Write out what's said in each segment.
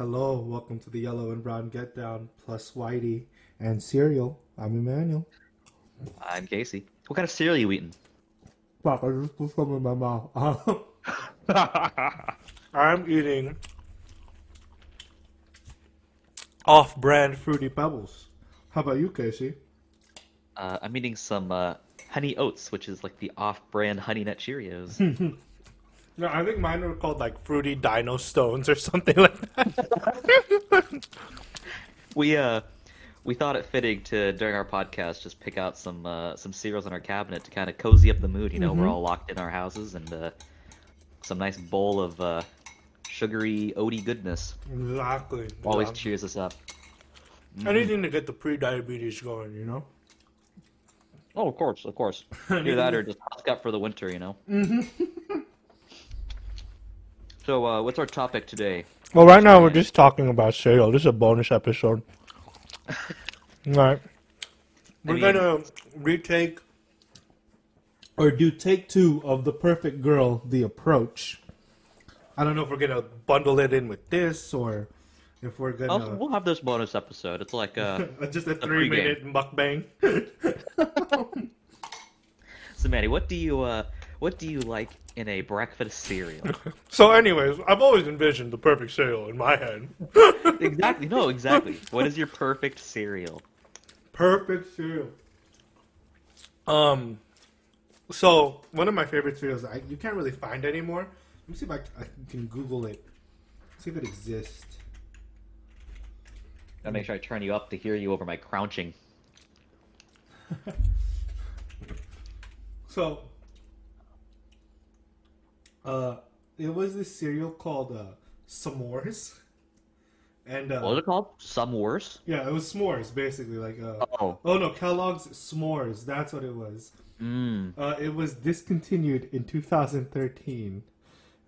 Hello, welcome to the Yellow and Brown Get Down plus Whitey and cereal. I'm Emmanuel. I'm Casey. What kind of cereal are you eating? Fuck, I just put some in my mouth. I'm eating off-brand Fruity Pebbles. How about you, Casey? I'm eating some Honey Oats, which is like the off-brand Honey Nut Cheerios. No, I think mine were called like Fruity Dino Stones or something like that. We thought it fitting to, during our podcast, just pick out some cereals in our cabinet to kind of cozy up the mood. You know, we're all locked in our houses, and some nice bowl of sugary, oaty goodness. Exactly. Always cheers us up. Anything to get the pre-diabetes going, you know? Oh, of course, of course. Either that or just husk up for the winter, you know? Mm-hmm. So, what's our topic today? Well, right now we're just talking about cereal. This is a bonus episode. Right. We're going to retake or do take two of The Perfect Girl, The Approach. I don't know if we're going to bundle it in with this or if we're going to... We'll have this bonus episode. It's like just a 3-minute mukbang. So, Manny, what do you like in a breakfast cereal? So anyways, I've always envisioned the perfect cereal in my head. Exactly. No, exactly. What is your perfect cereal? Perfect cereal. So one of my favorite cereals you can't really find anymore. Let me see if I can Google it. See if it exists. Gotta make sure I turn you up to hear you over my crouching. So... it was this cereal called S'mores, and what was it called? S'mores. Yeah, it was s'mores basically. Like Kellogg's S'mores. That's what it was. It was discontinued in 2013. It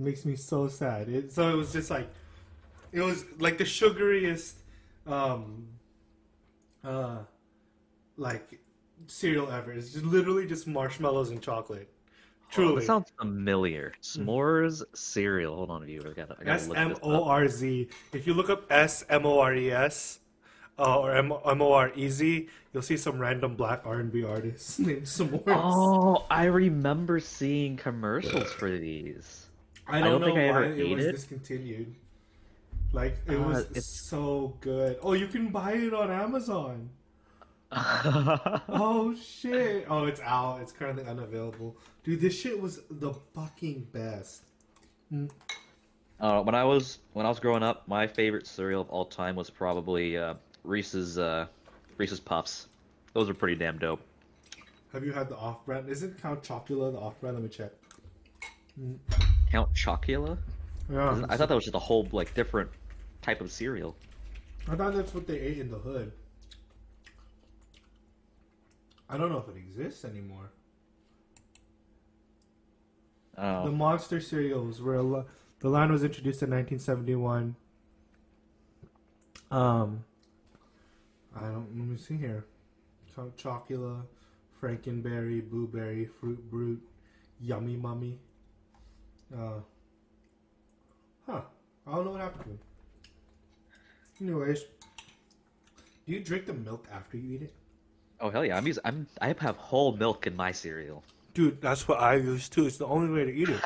makes me so sad. So it was just like, it was like the sugariest, like cereal ever. It's just literally just marshmallows and chocolate. Truly. Oh, that sounds familiar. S'mores cereal. Hold on, viewers. I gotta S-M-O-R-Z. Look this up. If you look up S-M-O-R-E-S or M-O-R-E-Z, you'll see some random black R&B artists named S'mores. Oh, I remember seeing commercials for these. I don't know why it was discontinued. Like, it was so good. Oh, you can buy it on Amazon. Oh shit. Oh, it's out. It's currently unavailable. Dude, this shit was the fucking best. When I was growing up, my favorite cereal of all time was probably Reese's Puffs. Those are pretty damn dope. Have you had the off-brand? Isn't Count Chocula the off-brand? Let me check. Count Chocula? Yeah. I thought that was just a whole like different type of cereal. I thought that's what they ate in the hood. I don't know if it exists anymore. Oh. The monster cereals were the line was introduced in 1971. Let me see here. Chocula, Frankenberry, Blueberry, Fruit Brute, Yummy Mummy. I don't know what happened to them. Anyways, do you drink the milk after you eat it? Oh hell yeah! I have whole milk in my cereal. Dude, that's what I use too. It's the only way to eat it.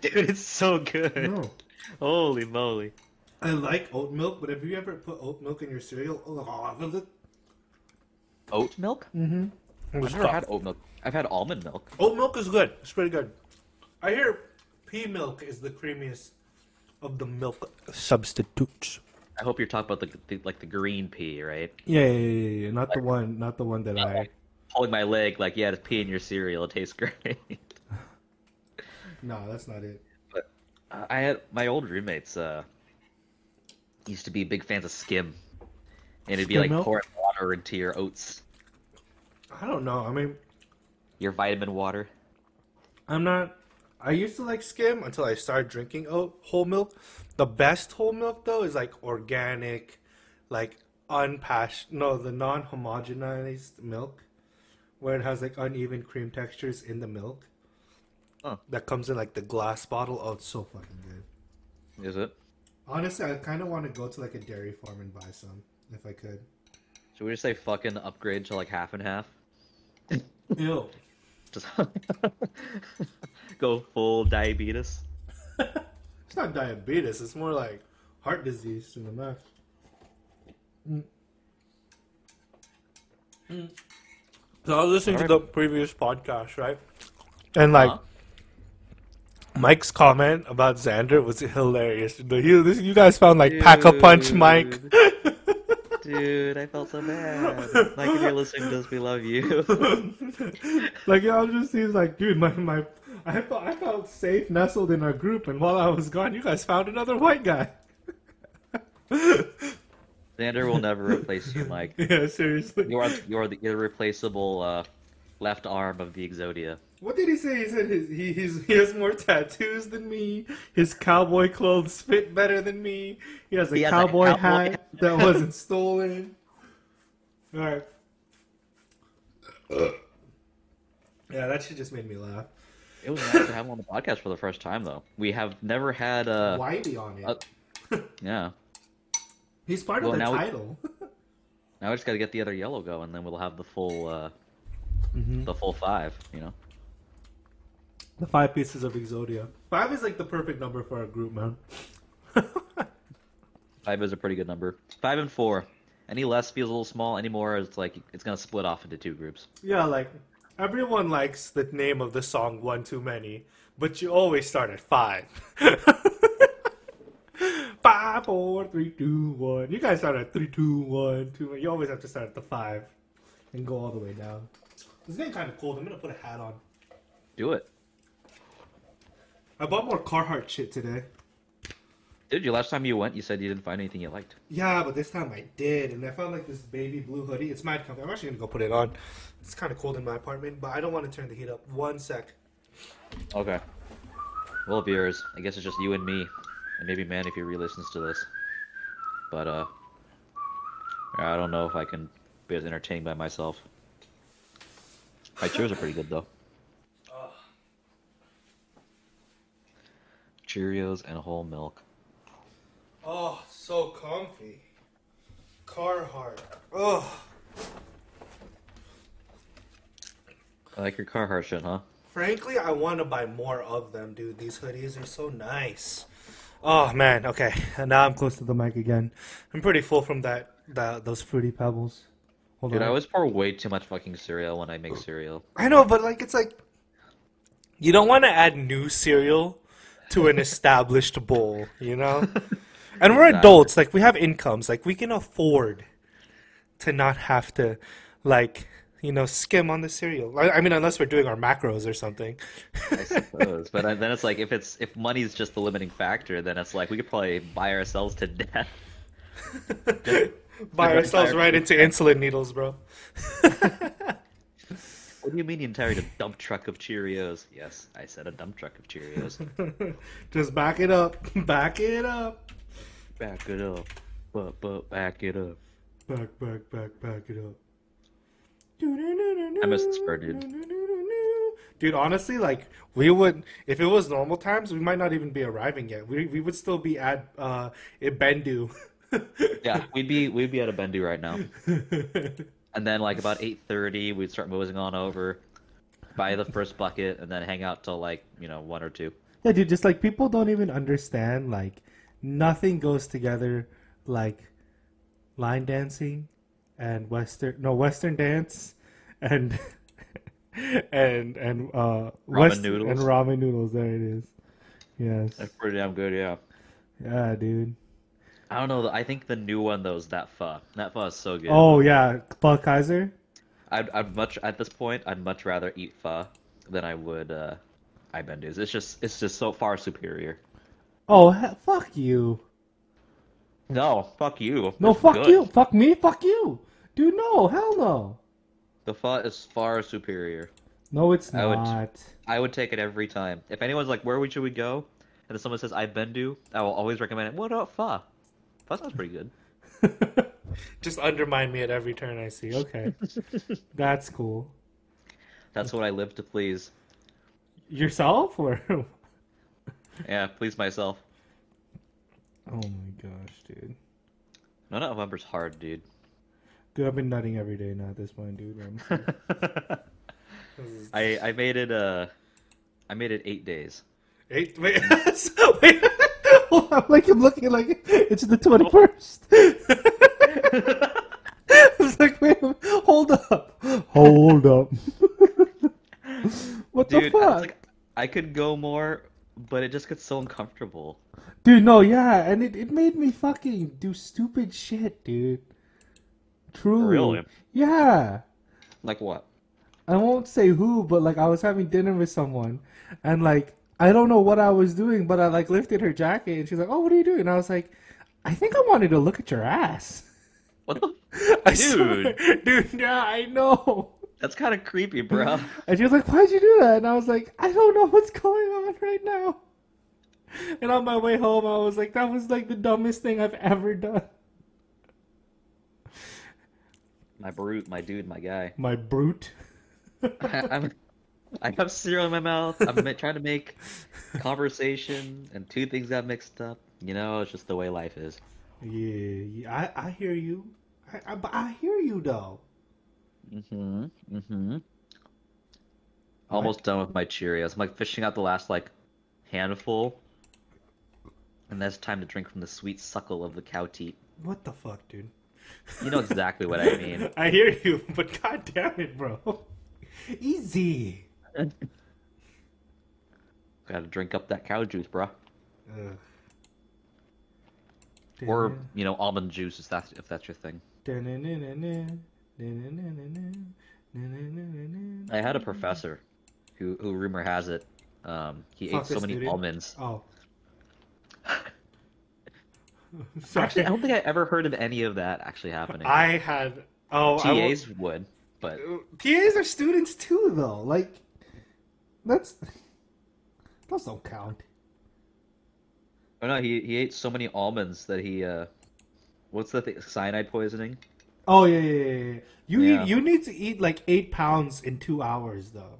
Dude, it's so good. No. Holy moly! I like oat milk, but have you ever put oat milk in your cereal? Oat milk? Mm-hmm. I've never had oat milk. I've had almond milk. Oat milk is good. It's pretty good. I hear pea milk is the creamiest of the milk substitutes. I hope you're talking about the green pea, right? Yeah. Not like, not the one that I holding my leg like yeah, just pea in your cereal. It tastes great. No, that's not it. But I had my old roommates used to be big fans of skim, and it'd be like pouring water into your oats. I don't know. I mean, your vitamin water. I'm not. I used to like skim until I started drinking whole milk. The best whole milk, though, is like organic, like the non-homogenized milk, where it has like uneven cream textures in the milk. That comes in like the glass bottle. Oh, it's so fucking good. Is it? Honestly, I kind of want to go to like a dairy farm and buy some if I could. Should we just say fucking upgrade to like half and half? Ew. Just go full diabetes. It's not diabetes. It's more like heart disease in the max. Mm. Mm. So I was listening to the previous podcast, right? And like Mike's comment about Xander was hilarious. You guys found like Pack-a-Punch Mike. Dude, I felt so bad. Like, if you're listening to this, we love you. Like, y'all just seems like, dude, I felt safe nestled in our group, and while I was gone, you guys found another white guy. Xander will never replace you, Mike. Yeah, seriously. You are the irreplaceable left arm of the Exodia. What did he say? He said he has more tattoos than me. His cowboy clothes fit better than me. He has a cowboy hat that wasn't stolen. All right. Yeah, that shit just made me laugh. It was nice to have him on the podcast for the first time, though. We have never had a Whitey on it. Yeah. He's part of the title. Now we just got to get the other yellow going, and then we'll have the full, the full five. You know. The 5 pieces of Exodia. 5 is like the perfect number for our group, man. 5 is a pretty good number. 5 and 4. Any less feels a little small. Any more, it's like it's gonna split off into 2 groups. Yeah, like everyone likes the name of the song "One Too Many," but you always start at 5. 5, 4, 3, 2, 1. You guys start at 3, 2, 1, 2. You always have to start at the 5 and go all the way down. It's getting kind of cold. I'm gonna put a hat on. Do it. I bought more Carhartt shit today. Dude, last time you went, you said you didn't find anything you liked. Yeah, but this time I did, and I found like this baby blue hoodie. It's mad comfy. I'm actually gonna go put it on. It's kind of cold in my apartment, but I don't want to turn the heat up. One sec. Okay. Well, viewers, I guess it's just you and me, and maybe man if he re-listens to this. But I don't know if I can be as entertaining by myself. My cheers are pretty good though. Cheerios and whole milk. Oh, so comfy. Carhartt. Oh. I like your Carhartt shit, huh? Frankly, I want to buy more of them, dude. These hoodies are so nice. Oh, man. Okay. And now I'm close to the mic again. I'm pretty full from those Fruity Pebbles. Hold on. I always pour way too much fucking cereal when I make cereal. I know, but like, it's like... You don't want to add new cereal to an established bowl, you know? And we're adults, like, we have incomes, like, we can afford to not have to, like, you know, skim on the cereal. I mean, unless we're doing our macros or something. I suppose, but then it's like, if money's just the limiting factor, then it's like, we could probably buy ourselves to death. Buy ourselves right into insulin needles, bro. What do you mean you entirely a dump truck of Cheerios? Yes, I said a dump truck of Cheerios. Just back it up. Back it up. Back it up. But back it up. Back it up. I miss this bird, dude. Dude, honestly, like, we would... If it was normal times, we might not even be arriving yet. We would still be at Bendu. Yeah, we'd be at a Bendu right now. And then, like, about 8:30, we'd start moving on over, buy the first bucket, and then hang out till, like, you know, 1 or 2. Yeah, dude, just, like, people don't even understand, like, nothing goes together like line dancing and Western dance and ramen noodles. There it is. Yes. That's pretty damn good, yeah. Yeah, dude. I don't know. I think the new one though is that pho. That pho is so good. Oh yeah, pho Kaiser. I'd much rather eat pho than I would ibendus. It's just so far superior. Oh fuck you. No, fuck you. No, fuck good. You. Fuck me. Fuck you, dude. No, hell no. The pho is far superior. No, it's not. I would take it every time. If anyone's like, "Where should we go?" and if someone says ibendu, I will always recommend it. What about pho? That sounds pretty good. Just undermine me at every turn I see. Okay. That's cool. That's what I live to please. Yourself or? Yeah, please myself. Oh my gosh, dude. None of November's hard, dude. Dude, I've been nutting every day now at this point, dude. I made it 8 days. Wait, so, wait. Like, I'm looking like it's the 21st. I was like, wait, hold up. What dude, the fuck? I could go more, but it just gets so uncomfortable. Dude, no, yeah, and it made me fucking do stupid shit, dude. Truly. Really? Yeah. Like what? I won't say who, but, like, I was having dinner with someone, and, like, I don't know what I was doing, but I, like, lifted her jacket, and she's like, oh, what are you doing? And I was like, I think I wanted to look at your ass. What the? I swear. Dude, yeah, I know. That's kind of creepy, bro. And she was like, why'd you do that? And I was like, I don't know what's going on right now. And on my way home, I was like, that was, like, the dumbest thing I've ever done. My brute, my dude, my guy. My brute. I have cereal in my mouth. I'm trying to make conversation, and two things got mixed up. You know, it's just the way life is. Yeah, I hear you. I hear you, though. Mm-hmm. Almost done with my Cheerios. I'm, like, fishing out the last, like, handful. And that's time to drink from the sweet suckle of the cow teat. What the fuck, dude? You know exactly what I mean. I hear you, but god damn it, bro. Easy. Gotta drink up that cow juice, bro. Or, you know, almond juice, if that's your thing. I had a professor who rumor has it, he ate so many almonds. Oh. Actually, I don't think I ever heard of any of that actually happening. I had... Oh, TAs would, but... TAs are students too, though. Like, those don't count. Oh, no, he ate so many almonds that he, what's the thing? Cyanide poisoning? Oh, yeah. You need to eat, like, 8 pounds in 2 hours, though.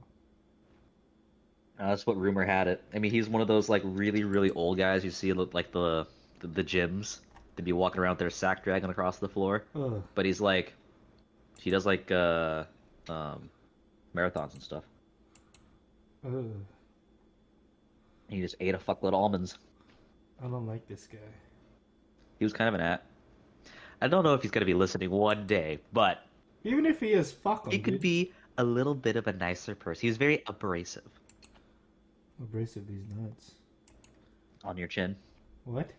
That's what rumor had it. I mean, he's one of those, like, really, really old guys you see, like, the gyms. They'd be walking around with their sack dragging across the floor. Ugh. But he's, like, he does, like, marathons and stuff. Ugh. He just ate a fuckload of almonds. I don't like this guy. He was kind of an at. I don't know if he's going to be listening one day, but... Even if he is, fuck him, he could be a little bit of a nicer person. He was very abrasive. Abrasive these nuts. On your chin. What?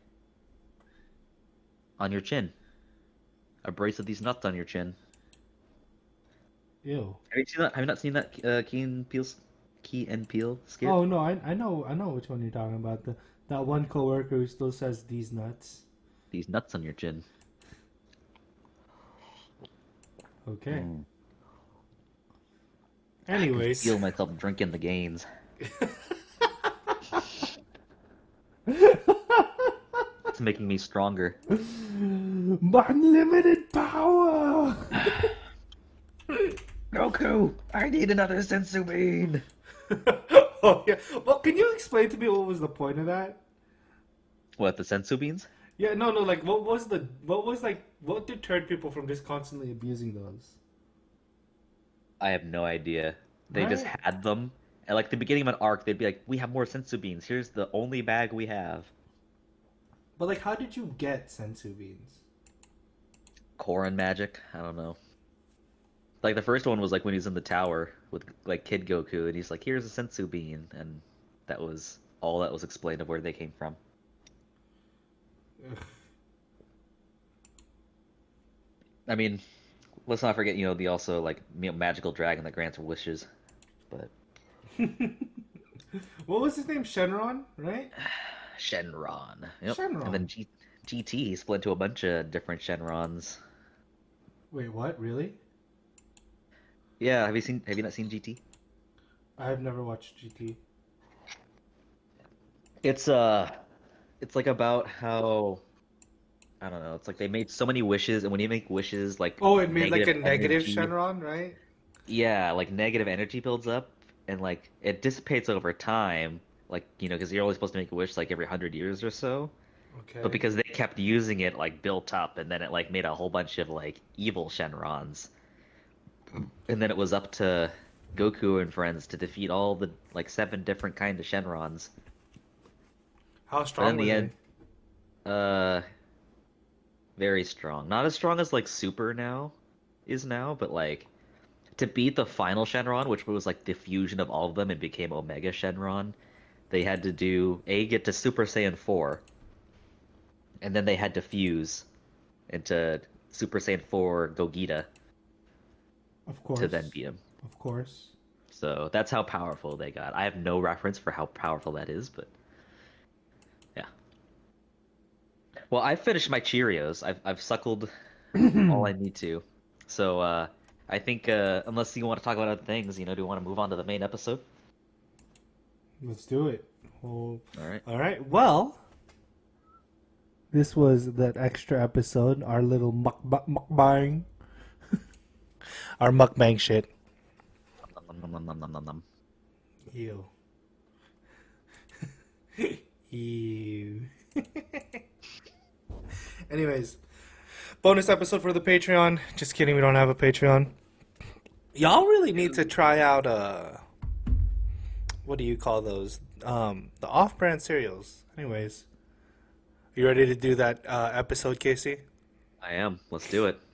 On your chin. Abrasive these nuts on your chin. Ew. Have you not seen that Key and Peel skit? Oh, no, I know which one you're talking about. That one coworker who still says these nuts. These nuts on your chin. Okay. Anyways. I feel myself drinking the gains. It's making me stronger. Unlimited power! Goku, I need another sensu bean! Oh, yeah. Well, can you explain to me what was the point of that? What, the sensu beans? Yeah, no, like, what deterred people from just constantly abusing those? I have no idea. They just had them. At, like, the beginning of an arc, they'd be like, we have more sensu beans. Here's the only bag we have. But, like, how did you get sensu beans? Korin magic? I don't know. Like, the first one was, like, when he was in the tower with, like, Kid Goku, and he's like, here's a sensu bean, and that was all that was explained of where they came from. Ugh. I mean, let's not forget, you know, the also, like, magical dragon that grants wishes, but... What was his name? Shenron, right? Shenron. Yep. Shenron. And then GT split into a bunch of different Shenrons. Wait, what? Really? Yeah, have you not seen GT? I have never watched GT. It's like about how, I don't know, it's like they made so many wishes, and when you make wishes, like... Oh, it made like a negative energy, Shenron, right? Yeah, like negative energy builds up, and like, it dissipates over time, like, you know, because you're only supposed to make a wish like every 100 years or so. Okay. But because they kept using it, like, built up, and then it, like, made a whole bunch of, like, evil Shenrons. And then it was up to Goku and friends to defeat all the, like, 7 different kind of Shenrons. How strong were they? Very strong. Not as strong as, like, Super is now, but, like, to beat the final Shenron, which was, like, the fusion of all of them and became Omega Shenron, they had to get to Super Saiyan 4, and then they had to fuse into Super Saiyan 4 Gogeta. Of course. To then beat him. Of course. So that's how powerful they got. I have no reference for how powerful that is, but... yeah. Well, I've finished my Cheerios. I've suckled all I need to. So, I think, unless you want to talk about other things, do you want to move on to the main episode? Let's do it. All right. Well... this was that extra episode, our little mukbang. Our mukbang shit. Ew. Ew. Anyways, bonus episode for the Patreon. Just kidding, we don't have a Patreon. Y'all really need to try out, what do you call those? The off-brand cereals. Anyways. You ready to do that episode, Casey? I am. Let's do it.